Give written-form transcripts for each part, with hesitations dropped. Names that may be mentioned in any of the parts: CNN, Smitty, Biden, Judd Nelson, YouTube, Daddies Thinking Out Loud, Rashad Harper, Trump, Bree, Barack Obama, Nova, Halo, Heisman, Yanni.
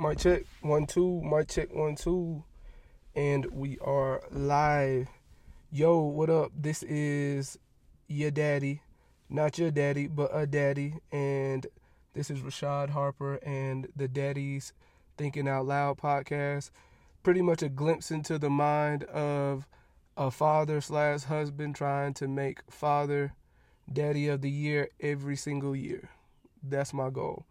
Mic check. 1 2. Mic check. 1 2. And we are live. Yo, what up? This is your daddy, not your daddy, but a daddy. And this is Rashad Harper and the Daddies Thinking Out Loud podcast. Pretty much a glimpse into the mind of a father/husband trying to make father daddy of the year every single year. That's my goal.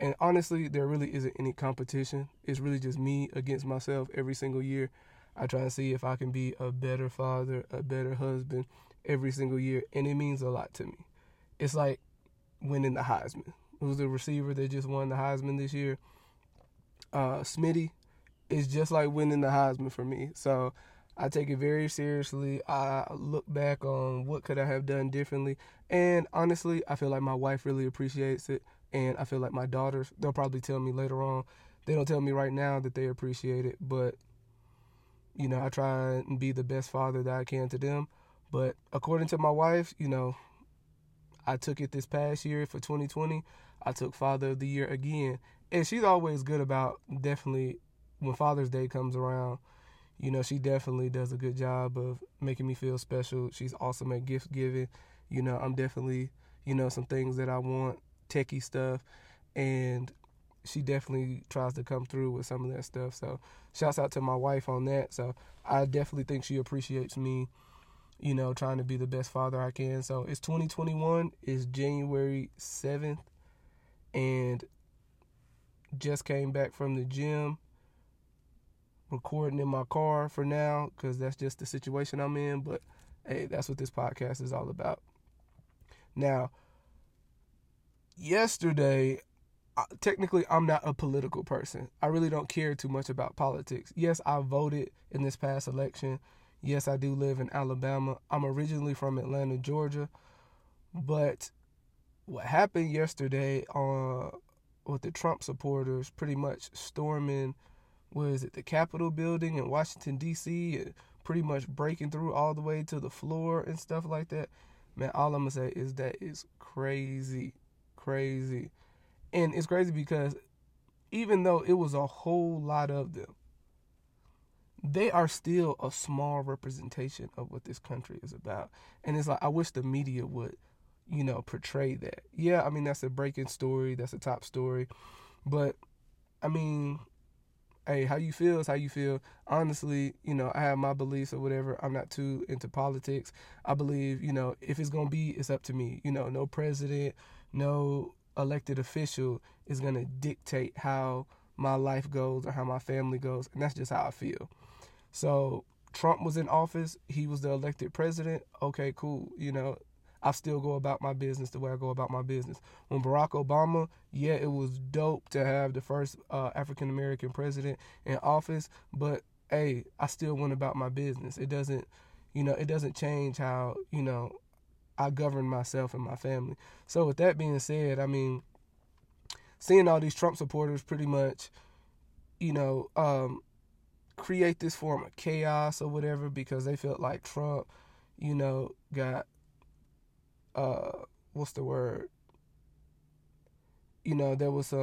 And honestly, there really isn't any competition. It's really just me against myself every single year. I try and see if I can be a better father, a better husband every single year. And it means a lot to me. It's like winning the Heisman. Who's the receiver that just won the Heisman this year? Smitty. It's just like winning the Heisman for me. So I take it very seriously. I look back on what could I have done differently. And honestly, I feel like my wife really appreciates it. And I feel like my daughters, they'll probably tell me later on. They don't tell me right now that they appreciate it. But, you know, I try and be the best father that I can to them. But according to my wife, you know, I took it this past year for 2020. I took Father of the Year again. And she's always good about definitely when Father's Day comes around, you know, she definitely does a good job of making me feel special. She's awesome at gift giving. You know, I'm definitely, you know, some things that I want. Techie stuff, and she definitely tries to come through with some of that stuff. So shouts out to my wife on that. So I definitely think she appreciates me, you know, trying to be the best father I can. So it's 2021, it's January 7th, and just came back from the gym, recording in my car for now, because that's just the situation I'm in. But hey, that's what this podcast is all about. Now, yesterday, technically, I'm not a political person. I really don't care too much about politics. Yes, I voted in this past election. Yes, I do live in Alabama. I'm originally from Atlanta, Georgia. But what happened yesterday with the Trump supporters pretty much storming, the Capitol building in Washington, D.C., and pretty much breaking through all the way to the floor and stuff like that. Man, all I'm going to say is that is crazy. Crazy. And it's crazy because even though it was a whole lot of them, they are still a small representation of what this country is about. And it's like, I wish the media would, you know, portray that. Yeah, I mean, that's a breaking story. That's a top story. But, I mean, hey, how you feel is how you feel. Honestly, you know, I have my beliefs or whatever. I'm not too into politics. I believe, you know, if it's going to be, it's up to me. You know, no president, no elected official is going to dictate how my life goes or how my family goes. And that's just how I feel. So Trump was in office. He was the elected president. Okay, cool. You know, I still go about my business the way I go about my business. When Barack Obama, yeah, it was dope to have the first African-American president in office. But, hey, I still went about my business. It doesn't, you know, it doesn't change how, you know, I govern myself and my family. So with that being said, I mean, seeing all these Trump supporters pretty much, you know, create this form of chaos or whatever because they felt like Trump, you know, got, you know, there was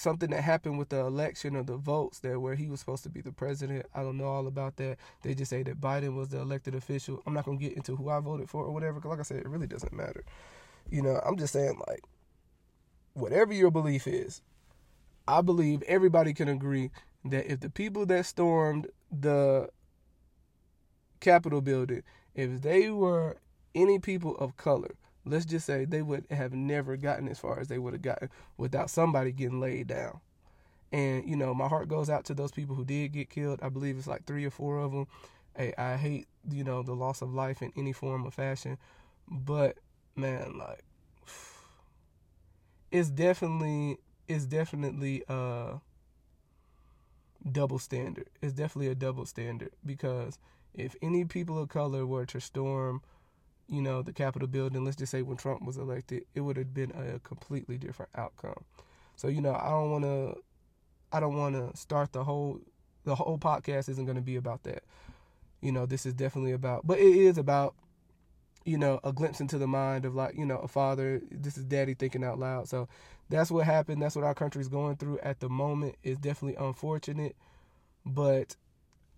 something that happened with the election or the votes there where he was supposed to be the president. I don't know all about that. They just say that Biden was the elected official. I'm not going to get into who I voted for or whatever, because like I said, it really doesn't matter. You know, I'm just saying, like, whatever your belief is, I believe everybody can agree that if the people that stormed the Capitol building, if they were any people of color, let's just say they would have never gotten as far as they would have gotten without somebody getting laid down. And, you know, my heart goes out to those people who did get killed. I believe it's like 3 or 4 of them. I hate, you know, the loss of life in any form or fashion. But, man, like, it's definitely a double standard. It's definitely a double standard because if any people of color were to storm, you know, the Capitol building, let's just say when Trump was elected, it would have been a completely different outcome. So, you know, I don't want to start the whole podcast isn't going to be about that. You know, this is definitely about, but it is about, you know, a glimpse into the mind of, like, you know, a father. This is Daddy Thinking Out Loud. So that's what happened. That's what our country's going through at the moment. It's definitely unfortunate, but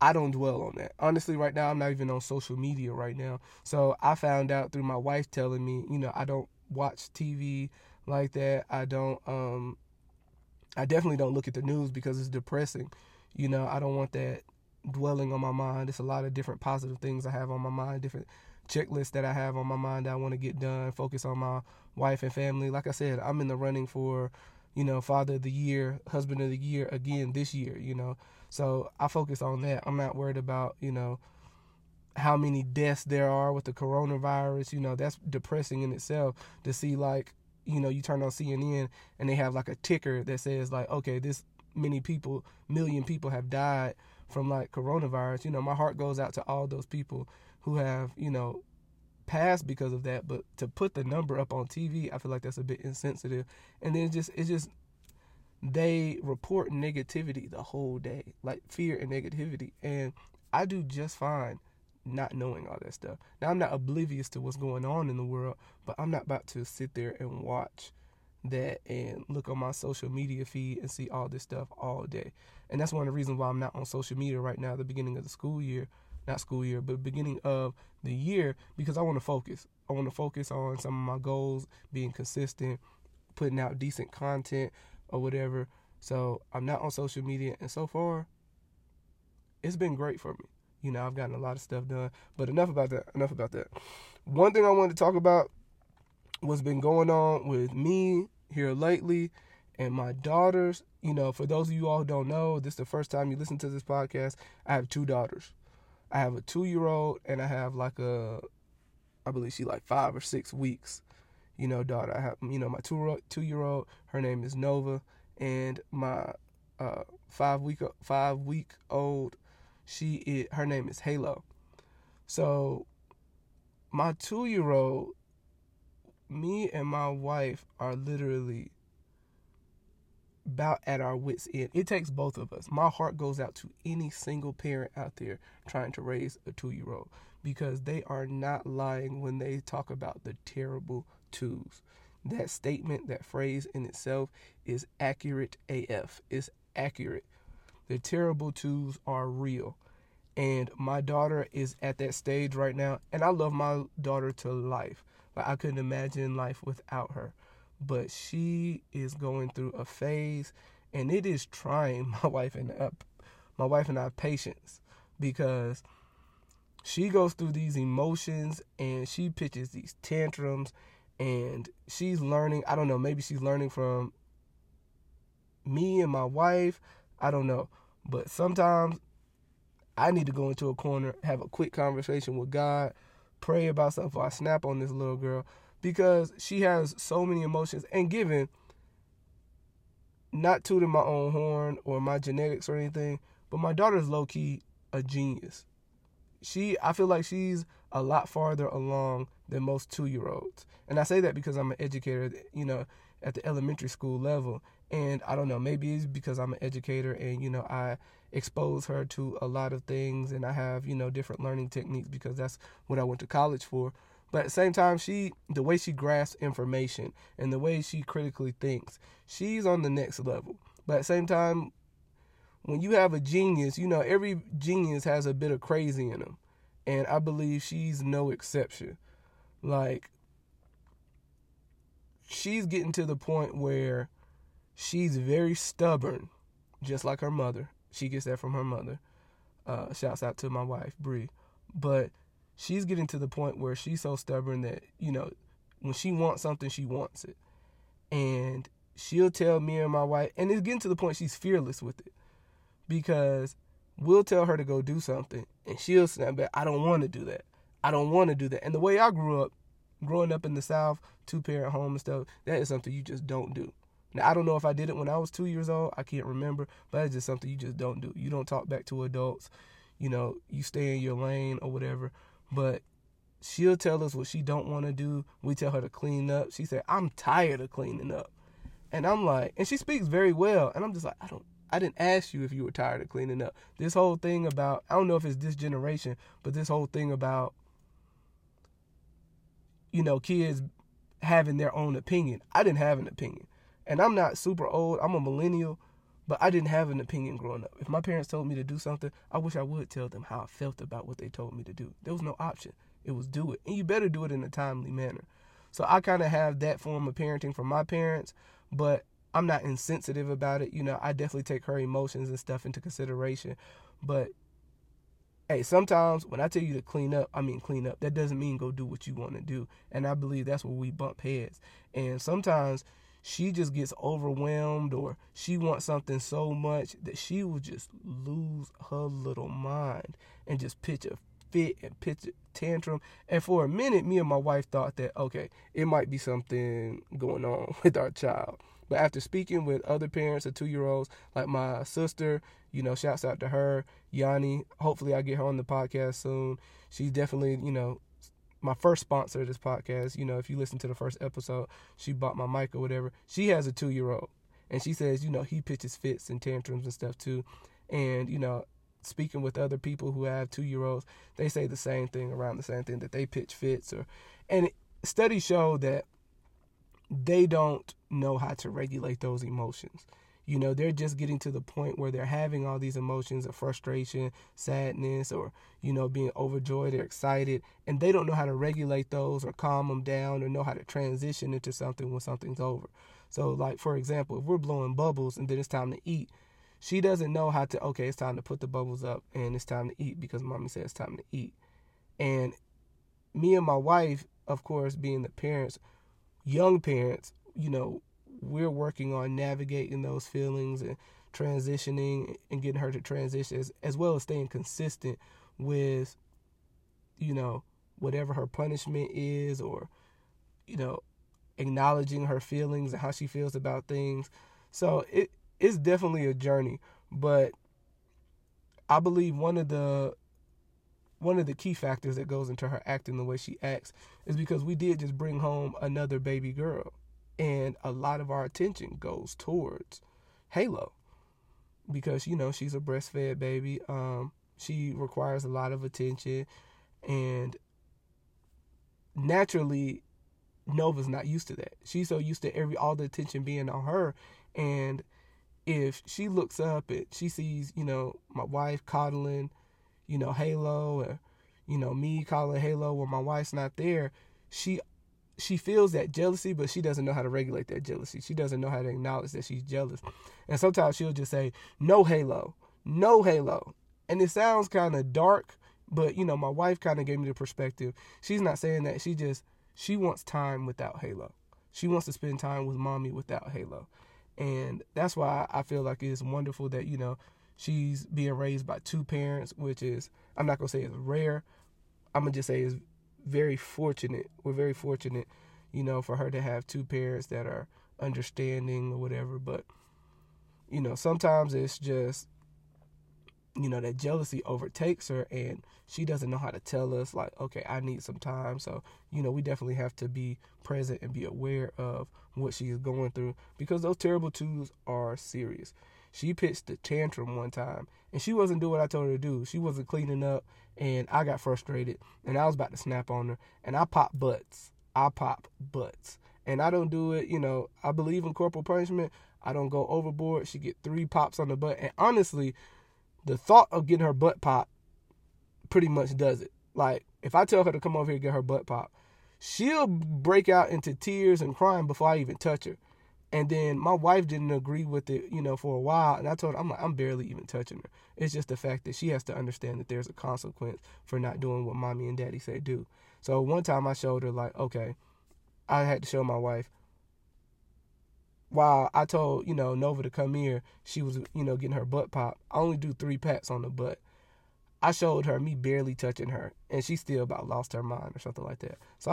I don't dwell on that. Honestly, right now, I'm not even on social media right now. So I found out through my wife telling me, you know, I don't watch TV like that. I don't, I definitely don't look at the news because it's depressing. You know, I don't want that dwelling on my mind. It's a lot of different positive things I have on my mind, different checklists that I have on my mind that I want to get done, focus on my wife and family. Like I said, I'm in the running for, you know, Father of the Year, Husband of the Year again this year, you know. So I focus on that. I'm not worried about, you know, how many deaths there are with the coronavirus. You know, that's depressing in itself to see, like, you know, you turn on CNN and they have like a ticker that says like, okay, this many people, million people have died from like coronavirus. You know, my heart goes out to all those people who have, you know, passed because of that. But to put the number up on TV, I feel like that's a bit insensitive. And then it's just, they report negativity the whole day, like fear and negativity. And I do just fine not knowing all that stuff. Now, I'm not oblivious to what's going on in the world, but I'm not about to sit there and watch that and look on my social media feed and see all this stuff all day. And that's one of the reasons why I'm not on social media right now, the beginning of the school year, not school year, but beginning of the year, because I want to focus. I want to focus on some of my goals, being consistent, putting out decent content, or whatever. So I'm not on social media, and so far it's been great for me. You know, I've gotten a lot of stuff done. But enough about that. One thing I wanted to talk about, what's been going on with me here lately and my daughters. You know, for those of you all who don't know, this is the first time you listen to this podcast, I have two daughters. I have a 2-year-old and I have like a, I believe she like 5 or 6 weeks, you know, daughter. I have, you know, my 2-year-old, her name is Nova, and my 5-week-old, her name is Halo. So my 2-year-old, me and my wife are literally about at our wits' end. It takes both of us. My heart goes out to any single parent out there trying to raise a 2-year-old, because they are not lying when they talk about the terrible twos. That statement, that phrase in itself is accurate AF. It's accurate. The terrible twos are real. And my daughter is at that stage right now. And I love my daughter to life. Like, I couldn't imagine life without her. But she is going through a phase, and it is trying my wife and I patience, because she goes through these emotions and she pitches these tantrums. And she's learning, I don't know, maybe she's learning from me and my wife, I don't know. But sometimes I need to go into a corner, have a quick conversation with God, pray about something before I snap on this little girl, because she has so many emotions. And given, not tooting my own horn or my genetics or anything, but my daughter's low-key a genius. I feel like she's a lot farther along than most 2-year-olds. And I say that because I'm an educator, you know, at the elementary school level. And I don't know, maybe it's because I'm an educator and, you know, I expose her to a lot of things and I have, you know, different learning techniques because that's what I went to college for. But at the same time, the way she grasps information and the way she critically thinks, she's on the next level. But at the same time, when you have a genius, you know, every genius has a bit of crazy in them. And I believe she's no exception. Like, she's getting to the point where she's very stubborn, just like her mother. She gets that from her mother. Shouts out to my wife, Bree. But she's getting to the point where she's so stubborn that, you know, when she wants something, she wants it. And she'll tell me and my wife, and it's getting to the point she's fearless with it. Because we'll tell her to go do something, and she'll snap back, I don't want to do that. I don't want to do that. And the way I grew up, growing up in the South, 2-parent home and stuff, that is something you just don't do. Now, I don't know if I did it when I was 2 years old. I can't remember, but that's just something you just don't do. You don't talk back to adults. You know, you stay in your lane or whatever. But she'll tell us what she don't want to do. We tell her to clean up. She said, I'm tired of cleaning up. And I'm like, and she speaks very well. And I'm just like, I didn't ask you if you were tired of cleaning up. This whole thing about, I don't know if it's this generation, but this whole thing about you know, kids having their own opinion. I didn't have an opinion. And I'm not super old. I'm a millennial. But I didn't have an opinion growing up. If my parents told me to do something, I wish I would tell them how I felt about what they told me to do. There was no option. It was do it. And you better do it in a timely manner. So I kind of have that form of parenting from my parents, but I'm not insensitive about it. You know, I definitely take her emotions and stuff into consideration. But, hey, sometimes when I tell you to clean up, I mean clean up. That doesn't mean go do what you want to do. And I believe that's where we bump heads. And sometimes she just gets overwhelmed, or she wants something so much that she will just lose her little mind and just pitch a fit and pitch a tantrum. And for a minute, me and my wife thought that, okay, it might be something going on with our child. But after speaking with other parents of 2-year-olds, like my sister, you know, shouts out to her, Yanni. Hopefully I get her on the podcast soon. She's definitely, you know, my first sponsor of this podcast. You know, if you listen to the first episode, she bought my mic or whatever. She has a 2-year-old, and she says, you know, he pitches fits and tantrums and stuff too. And, you know, speaking with other people who have 2-year-olds, they say the same thing around the same thing, that they pitch fits. And studies show that they don't know how to regulate those emotions. You know, they're just getting to the point where they're having all these emotions of frustration, sadness, or, you know, being overjoyed or excited, and they don't know how to regulate those or calm them down or know how to transition into something when something's over. So, like, for example, if we're blowing bubbles and then it's time to eat, she doesn't know how to, okay, it's time to put the bubbles up and it's time to eat because mommy says it's time to eat. And me and my wife, of course, being the parents, young parents, you know, we're working on navigating those feelings and transitioning and getting her to transition, as well as staying consistent with, you know, whatever her punishment is, or, you know, acknowledging her feelings and how she feels about things. So it's definitely a journey, but I believe one of the key factors that goes into her acting the way she acts is because we did just bring home another baby girl. And a lot of our attention goes towards Halo because, you know, she's a breastfed baby. She requires a lot of attention. And naturally, Nova's not used to that. She's so used to all the attention being on her. And if she looks up and she sees, you know, my wife coddling, you know, Halo, or, you know, me coddling Halo when my wife's not there, she feels that jealousy, but she doesn't know how to regulate that jealousy. She doesn't know how to acknowledge that she's jealous. And sometimes she'll just say, no, Halo, no, Halo. And it sounds kind of dark, but, you know, my wife kind of gave me the perspective. She's not saying that. She wants time without Halo. She wants to spend time with mommy without Halo. And that's why I feel like it's wonderful that, you know, she's being raised by two parents, which is, I'm not going to say it's rare. I'm going to just say it's very fortunate. We're very fortunate, you know, for her to have two parents that are understanding or whatever. But, you know, sometimes it's just, you know, that jealousy overtakes her and she doesn't know how to tell us, like, okay, I need some time. So, you know, we definitely have to be present and be aware of what she is going through because those terrible twos are serious. She pitched a tantrum one time, and she wasn't doing what I told her to do. She wasn't cleaning up, and I got frustrated, and I was about to snap on her, and I pop butts. And I don't do it, you know, I believe in corporal punishment. I don't go overboard. She get 3 pops on the butt, and honestly, the thought of getting her butt popped pretty much does it. Like, if I tell her to come over here and get her butt popped, she'll break out into tears and crying before I even touch her. And then my wife didn't agree with it, you know, for a while. And I told her, I'm like, I'm barely even touching her. It's just the fact that she has to understand that there's a consequence for not doing what mommy and daddy say do. So one time I showed her, like, okay, I had to show my wife. While I told, you know, Nova to come here, she was, you know, getting her butt popped. I only do 3 pats on the butt. I showed her me barely touching her, and she still about lost her mind or something like that. So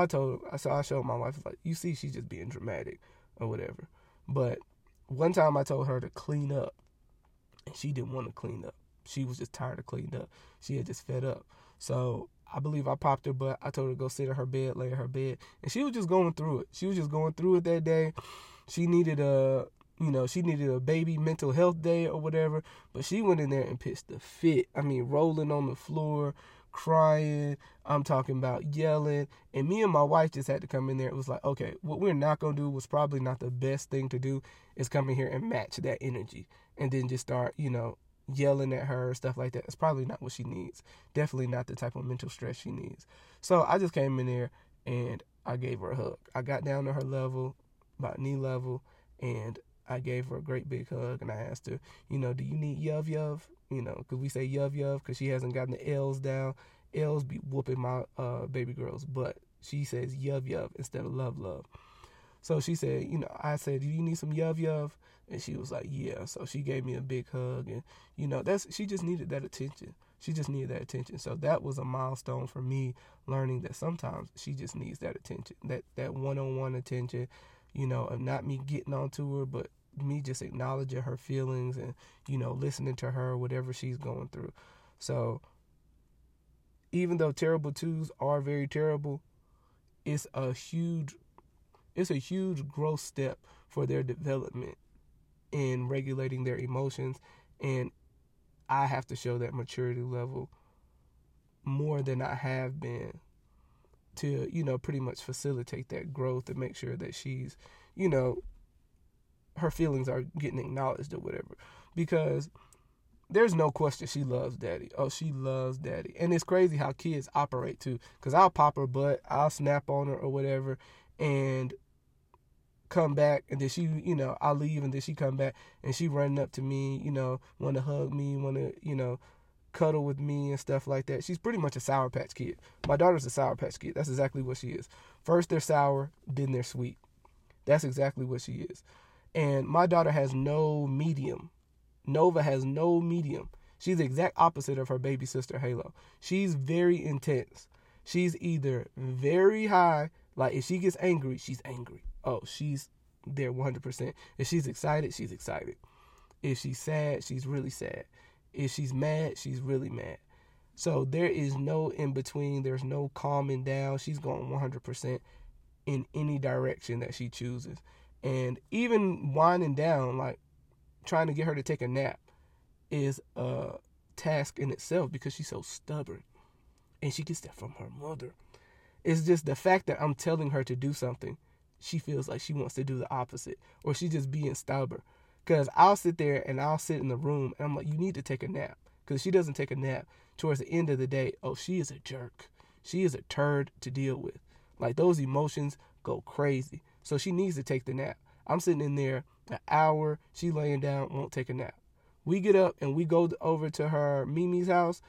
I showed my wife, like, you see, she's just being dramatic or whatever. But one time I told her to clean up, and she didn't want to clean up. She was just tired of cleaning up. She had just fed up. So I believe I popped her butt. I told her to go sit in her bed, lay in her bed. And she was just going through it. She was just going through it that day. She needed a baby mental health day or whatever. But she went in there and pitched a fit. I mean, rolling on the floor, crying, I'm talking about yelling, and me and my wife just had to come in there. It was like, okay, what we're not going to do was probably not the best thing to do is come in here and match that energy and then just start, you know, yelling at her, stuff like that. It's probably not what she needs. Definitely not the type of mental stress she needs. So I just came in there and I gave her a hug. I got down to her level, about knee level, and I gave her a great big hug, and I asked her, you know, do you need yuv-yuv? You know, because we say yuv-yuv because she hasn't gotten the L's down. L's be whooping my baby girls, but she says yuv-yuv instead of love-love. So she said, you know, I said, do you need some yuv-yuv? And she was like, yeah. So she gave me a big hug, and, you know, she just needed that attention. She just needed that attention. So that was a milestone for me, learning that sometimes she just needs that attention, that one-on-one attention, you know, of not me getting onto her, but me just acknowledging her feelings and, you know, listening to her, whatever she's going through. So even though terrible twos are very terrible, it's a huge growth step for their development in regulating their emotions. And I have to show that maturity level more than I have been to, you know, pretty much facilitate that growth and make sure that she's, you know, her feelings are getting acknowledged or whatever, because there's no question she loves daddy. Oh, she loves daddy. And it's crazy how kids operate too, because I'll pop her butt, I'll snap on her or whatever, and come back, and then she, you know, I leave, and then she come back, and she running up to me, you know, want to hug me, want to, you know, cuddle with me and stuff like that. She's pretty much a Sour Patch Kid. My daughter's a Sour Patch Kid. That's exactly what she is. First they're sour, then they're sweet. That's exactly what she is. And my daughter has no medium. Nova has no medium. She's the exact opposite of her baby sister, Halo. She's very intense. She's either very high, like if she gets angry, she's angry. Oh, she's there 100%. If she's excited, she's excited. If she's sad, she's really sad. If she's mad, she's really mad. So there is no in between. There's no calming down. She's going 100% in any direction that she chooses. And even winding down, like trying to get her to take a nap, is a task in itself because she's so stubborn. And she gets that from her mother. It's just the fact that I'm telling her to do something, she feels like she wants to do the opposite, or she's just being stubborn. Because I'll sit there and I'll sit in the room and I'm like, you need to take a nap. Because she doesn't take a nap. Towards the end of the day, oh, she is a jerk. She is a turd to deal with. Like those emotions go crazy. So she needs to take the nap. I'm sitting in there an hour. She laying down, won't take a nap. We get up and we go over to her Mimi's house.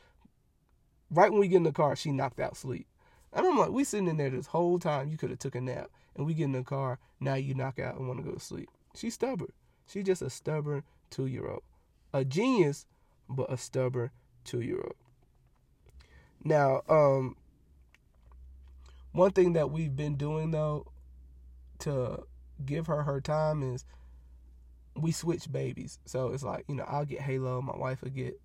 Right when we get in the car, she knocked out sleep. And I'm like, we sitting in there this whole time. You could have took a nap. And we get in the car. Now you knock out and want to go to sleep. She's stubborn. She's just a stubborn 2-year-old. A genius, but a stubborn 2-year-old. Now, one thing that we've been doing, though, to give her time is we switch babies. So it's like, you know, I'll get Halo, my wife will get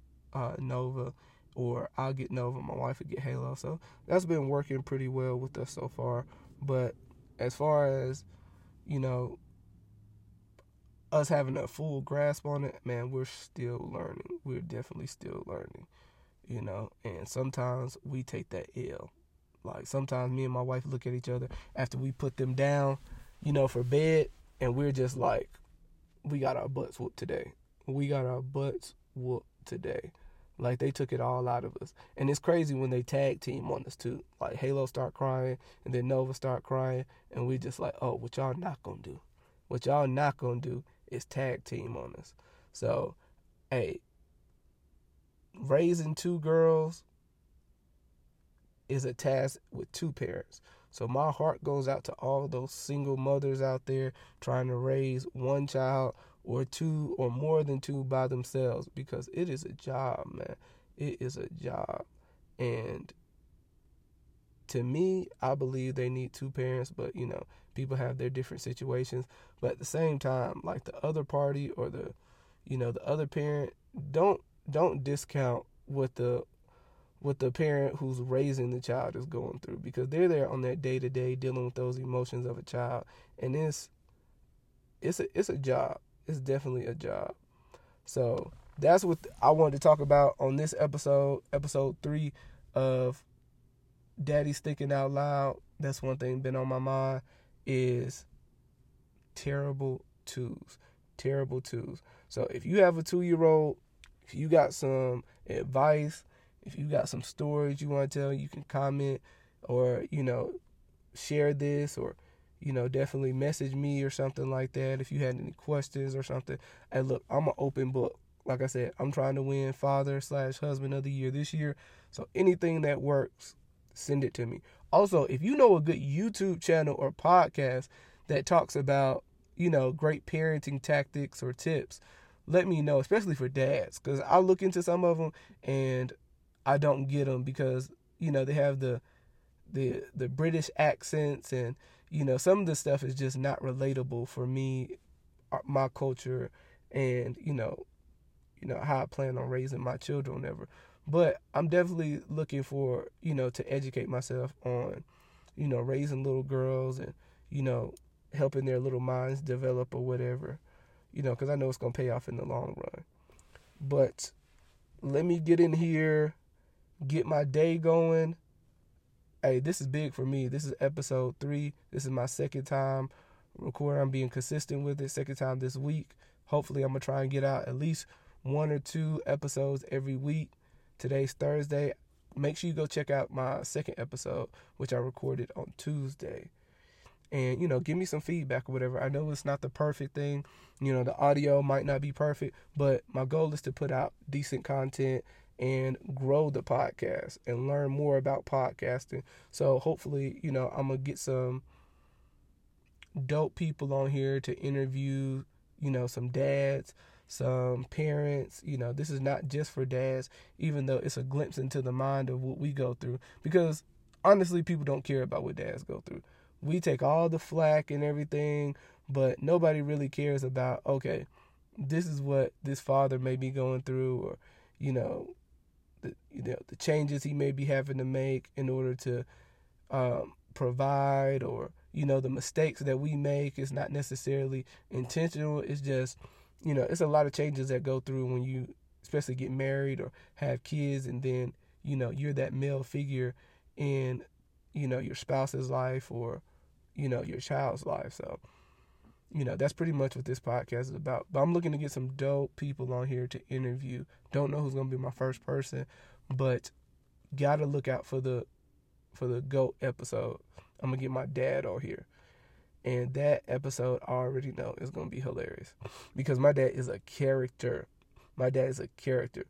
Nova, or I'll get Nova, my wife will get Halo. So that's been working pretty well with us so far. But as far as, you know, us having a full grasp on it, man, we're still learning. We're definitely still learning, you know, and sometimes we take that L. Like sometimes me and my wife look at each other after we put them down, you know, for bed, and we're just like, we got our butts whooped today. We got our butts whooped today. Like they took it all out of us. And it's crazy when they tag team on us too. Like Halo start crying and then Nova start crying, and we just like, oh, what y'all not gonna do? What y'all not gonna do is tag team on us. So, hey, raising two girls is a task with two parents. So my heart goes out to all those single mothers out there trying to raise one child or two or more than two by themselves, because it is a job, man. It is a job. And to me, I believe they need two parents, but, you know, people have their different situations. But at the same time, like the other party or the, you know, the other parent, don't discount what the parent who's raising the child is going through, because they're there on that day-to-day dealing with those emotions of a child. And it's a job. It's definitely a job. So that's what I wanted to talk about on this episode, episode 3 of Daddies Thinking Out Loud, that's one thing been on my mind, is terrible twos. Terrible twos. So if you have a 2-year-old, if you got some advice, if you got some stories you want to tell, you can comment or, you know, share this, or, you know, definitely message me or something like that if you had any questions or something. Hey, look, I'm an open book. Like I said, I'm trying to win Father/Husband of the Year this year. So anything that works, send it to me. Also, if you know a good YouTube channel or podcast that talks about, you know, great parenting tactics or tips, let me know, especially for dads, because I look into some of them and I don't get them because, you know, they have the British accents and, you know, some of the stuff is just not relatable for me, my culture, and, you know, how I plan on raising my children ever. But I'm definitely looking for, you know, to educate myself on, you know, raising little girls and, you know, helping their little minds develop or whatever, you know, because I know it's going to pay off in the long run. But let me get in here, get my day going. Hey, this is big for me. This is episode 3. This is my second time recording. I'm being consistent with it. Second time this week. Hopefully, I'm going to try and get out at least 1 or 2 episodes every week. Today's Thursday. Make sure you go check out my second episode, which I recorded on Tuesday. And, you know, give me some feedback or whatever. I know it's not the perfect thing. You know, the audio might not be perfect, but my goal is to put out decent content and grow the podcast and learn more about podcasting. So hopefully, you know, I'm going to get some dope people on here to interview, you know, some dads, some parents. You know, this is not just for dads, even though it's a glimpse into the mind of what we go through, because honestly, people don't care about what dads go through. We take all the flack and everything, but nobody really cares about, okay, this is what this father may be going through, or, you know, the changes he may be having to make in order to provide, or, you know, the mistakes that we make. It's not necessarily intentional. It's just, you know, it's a lot of changes that go through when you especially get married or have kids, and then, you know, you're that male figure in, you know, your spouse's life or, you know, your child's life. So, you know, that's pretty much what this podcast is about. But I'm looking to get some dope people on here to interview. Don't know who's going to be my first person, but got to look out for the GOAT episode. I'm going to get my dad on here. And that episode, I already know, is going to be hilarious, because my dad is a character. My dad is a character.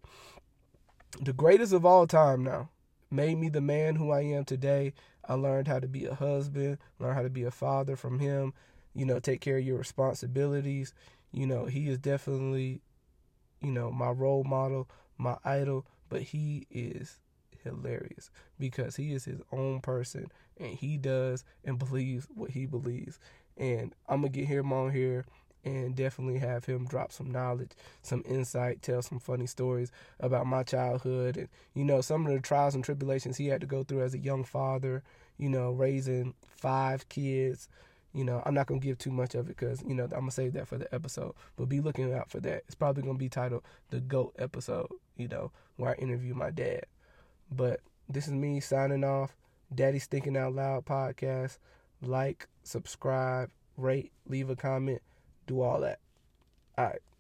The greatest of all time now. Made me the man who I am today. I learned how to be a husband, learned how to be a father from him. You know, take care of your responsibilities. You know, he is definitely, you know, my role model, my idol, but he is hilarious because he is his own person and he does and believes what he believes. And I'm going to get him on here and definitely have him drop some knowledge, some insight, tell some funny stories about my childhood and, you know, some of the trials and tribulations he had to go through as a young father, you know, raising 5 kids. You know, I'm not going to give too much of it because, you know, I'm going to save that for the episode. But be looking out for that. It's probably going to be titled The GOAT episode, you know, where I interview my dad. But this is me signing off. Daddy's Thinking Out Loud podcast. Like, subscribe, rate, leave a comment. Do all that. All right.